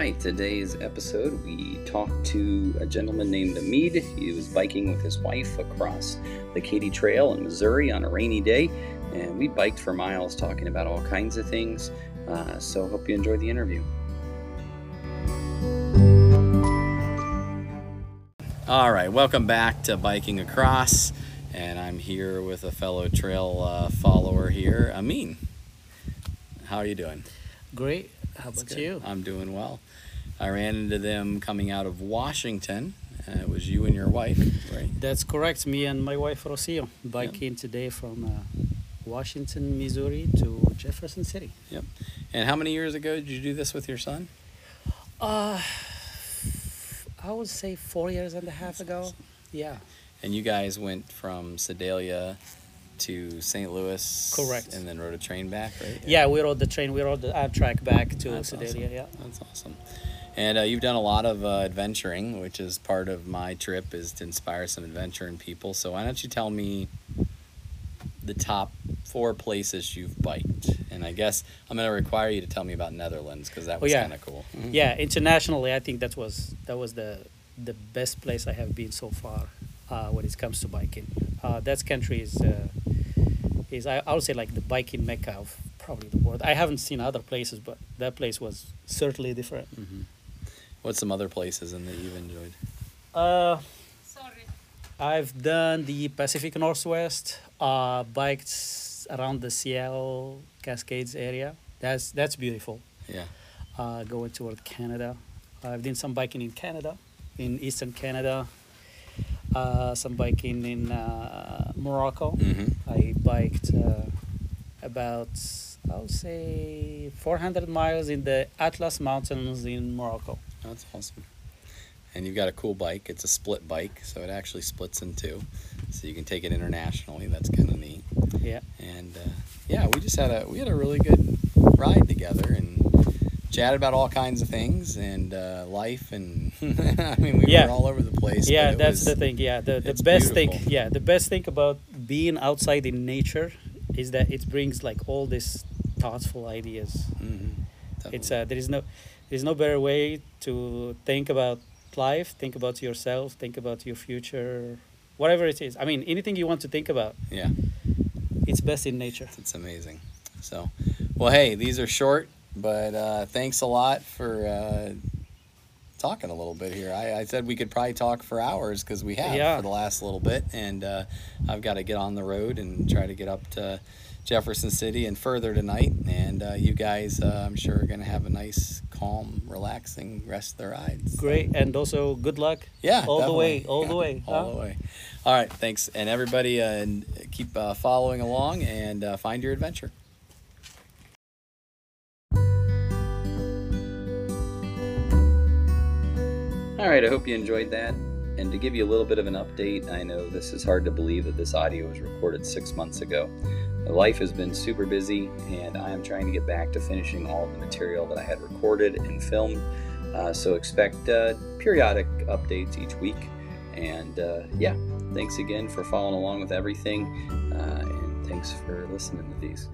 right, today's episode, we talked to a gentleman named Amid. He was biking with his wife across the Katy Trail in Missouri on a rainy day, and we biked for miles talking about all kinds of things. So hope you enjoyed the interview. All right, welcome back to Biking Across, and I'm here with a fellow trail follower here, Amin. How are you doing? Great. How about you? I'm doing well. I ran into them coming out of Washington. It was you and your wife, right? That's correct. Me and my wife, Rocio, biking today from Washington, Missouri to Jefferson City. Yep. And how many years ago did you do this with your son? I would say 4.5 years That's ago. Awesome. Yeah. And you guys went from Sedalia to St. Louis, correct, and then rode a train back, right? Yeah, we rode the train. We rode the Amtrak back to Sedalia. Yeah, that's awesome. And you've done a lot of adventuring, which is part of my trip, is to inspire some adventure in people. So why don't you tell me the top 4 places you've biked? And I guess I'm going to require you to tell me about Netherlands, because that was kind of cool. Mm-hmm. Yeah, internationally, I think that was the best place I have been so far when it comes to biking. That country is I would say like the biking mecca of probably the world. I haven't seen other places, but that place was certainly different. Mm-hmm. What's some other places that you've enjoyed? I've done the Pacific Northwest, biked around the Seattle Cascades area. That's beautiful. Yeah. Going toward Canada. I've done some biking in Canada, in eastern Canada. Some biking in Morocco. Mm-hmm. I biked about, I would say, 400 miles in the Atlas Mountains in Morocco. That's awesome. And you've got a cool bike. It's a split bike, so it actually splits in two, so you can take it internationally. That's kind of neat. Yeah. And we just had a really good ride together and chatted about all kinds of things and life, and I mean, we were all over the place. Yeah, that's the thing. Yeah, the best thing. Yeah, the best thing about being outside in nature is that it brings like all these thoughtful ideas. Mm-hmm. It's there is no better way to think about life, think about yourself, think about your future, whatever it is. I mean, anything you want to think about. Yeah, it's best in nature. It's amazing. So, well, hey, these are short. But thanks a lot for talking a little bit here. I said we could probably talk for hours, because we have for the last little bit. And I've got to get on the road and try to get up to Jefferson City and further tonight. And you guys, I'm sure, are going to have a nice, calm, relaxing rest of their rides. Great. And also, good luck. Yeah. All the way. All right. Thanks. And everybody, keep following along and find your adventure. All right, I hope you enjoyed that. And to give you a little bit of an update, I know this is hard to believe that this audio was recorded 6 months ago. My life has been super busy, and I am trying to get back to finishing all the material that I had recorded and filmed. So expect periodic updates each week. And thanks again for following along with everything. And thanks for listening to these.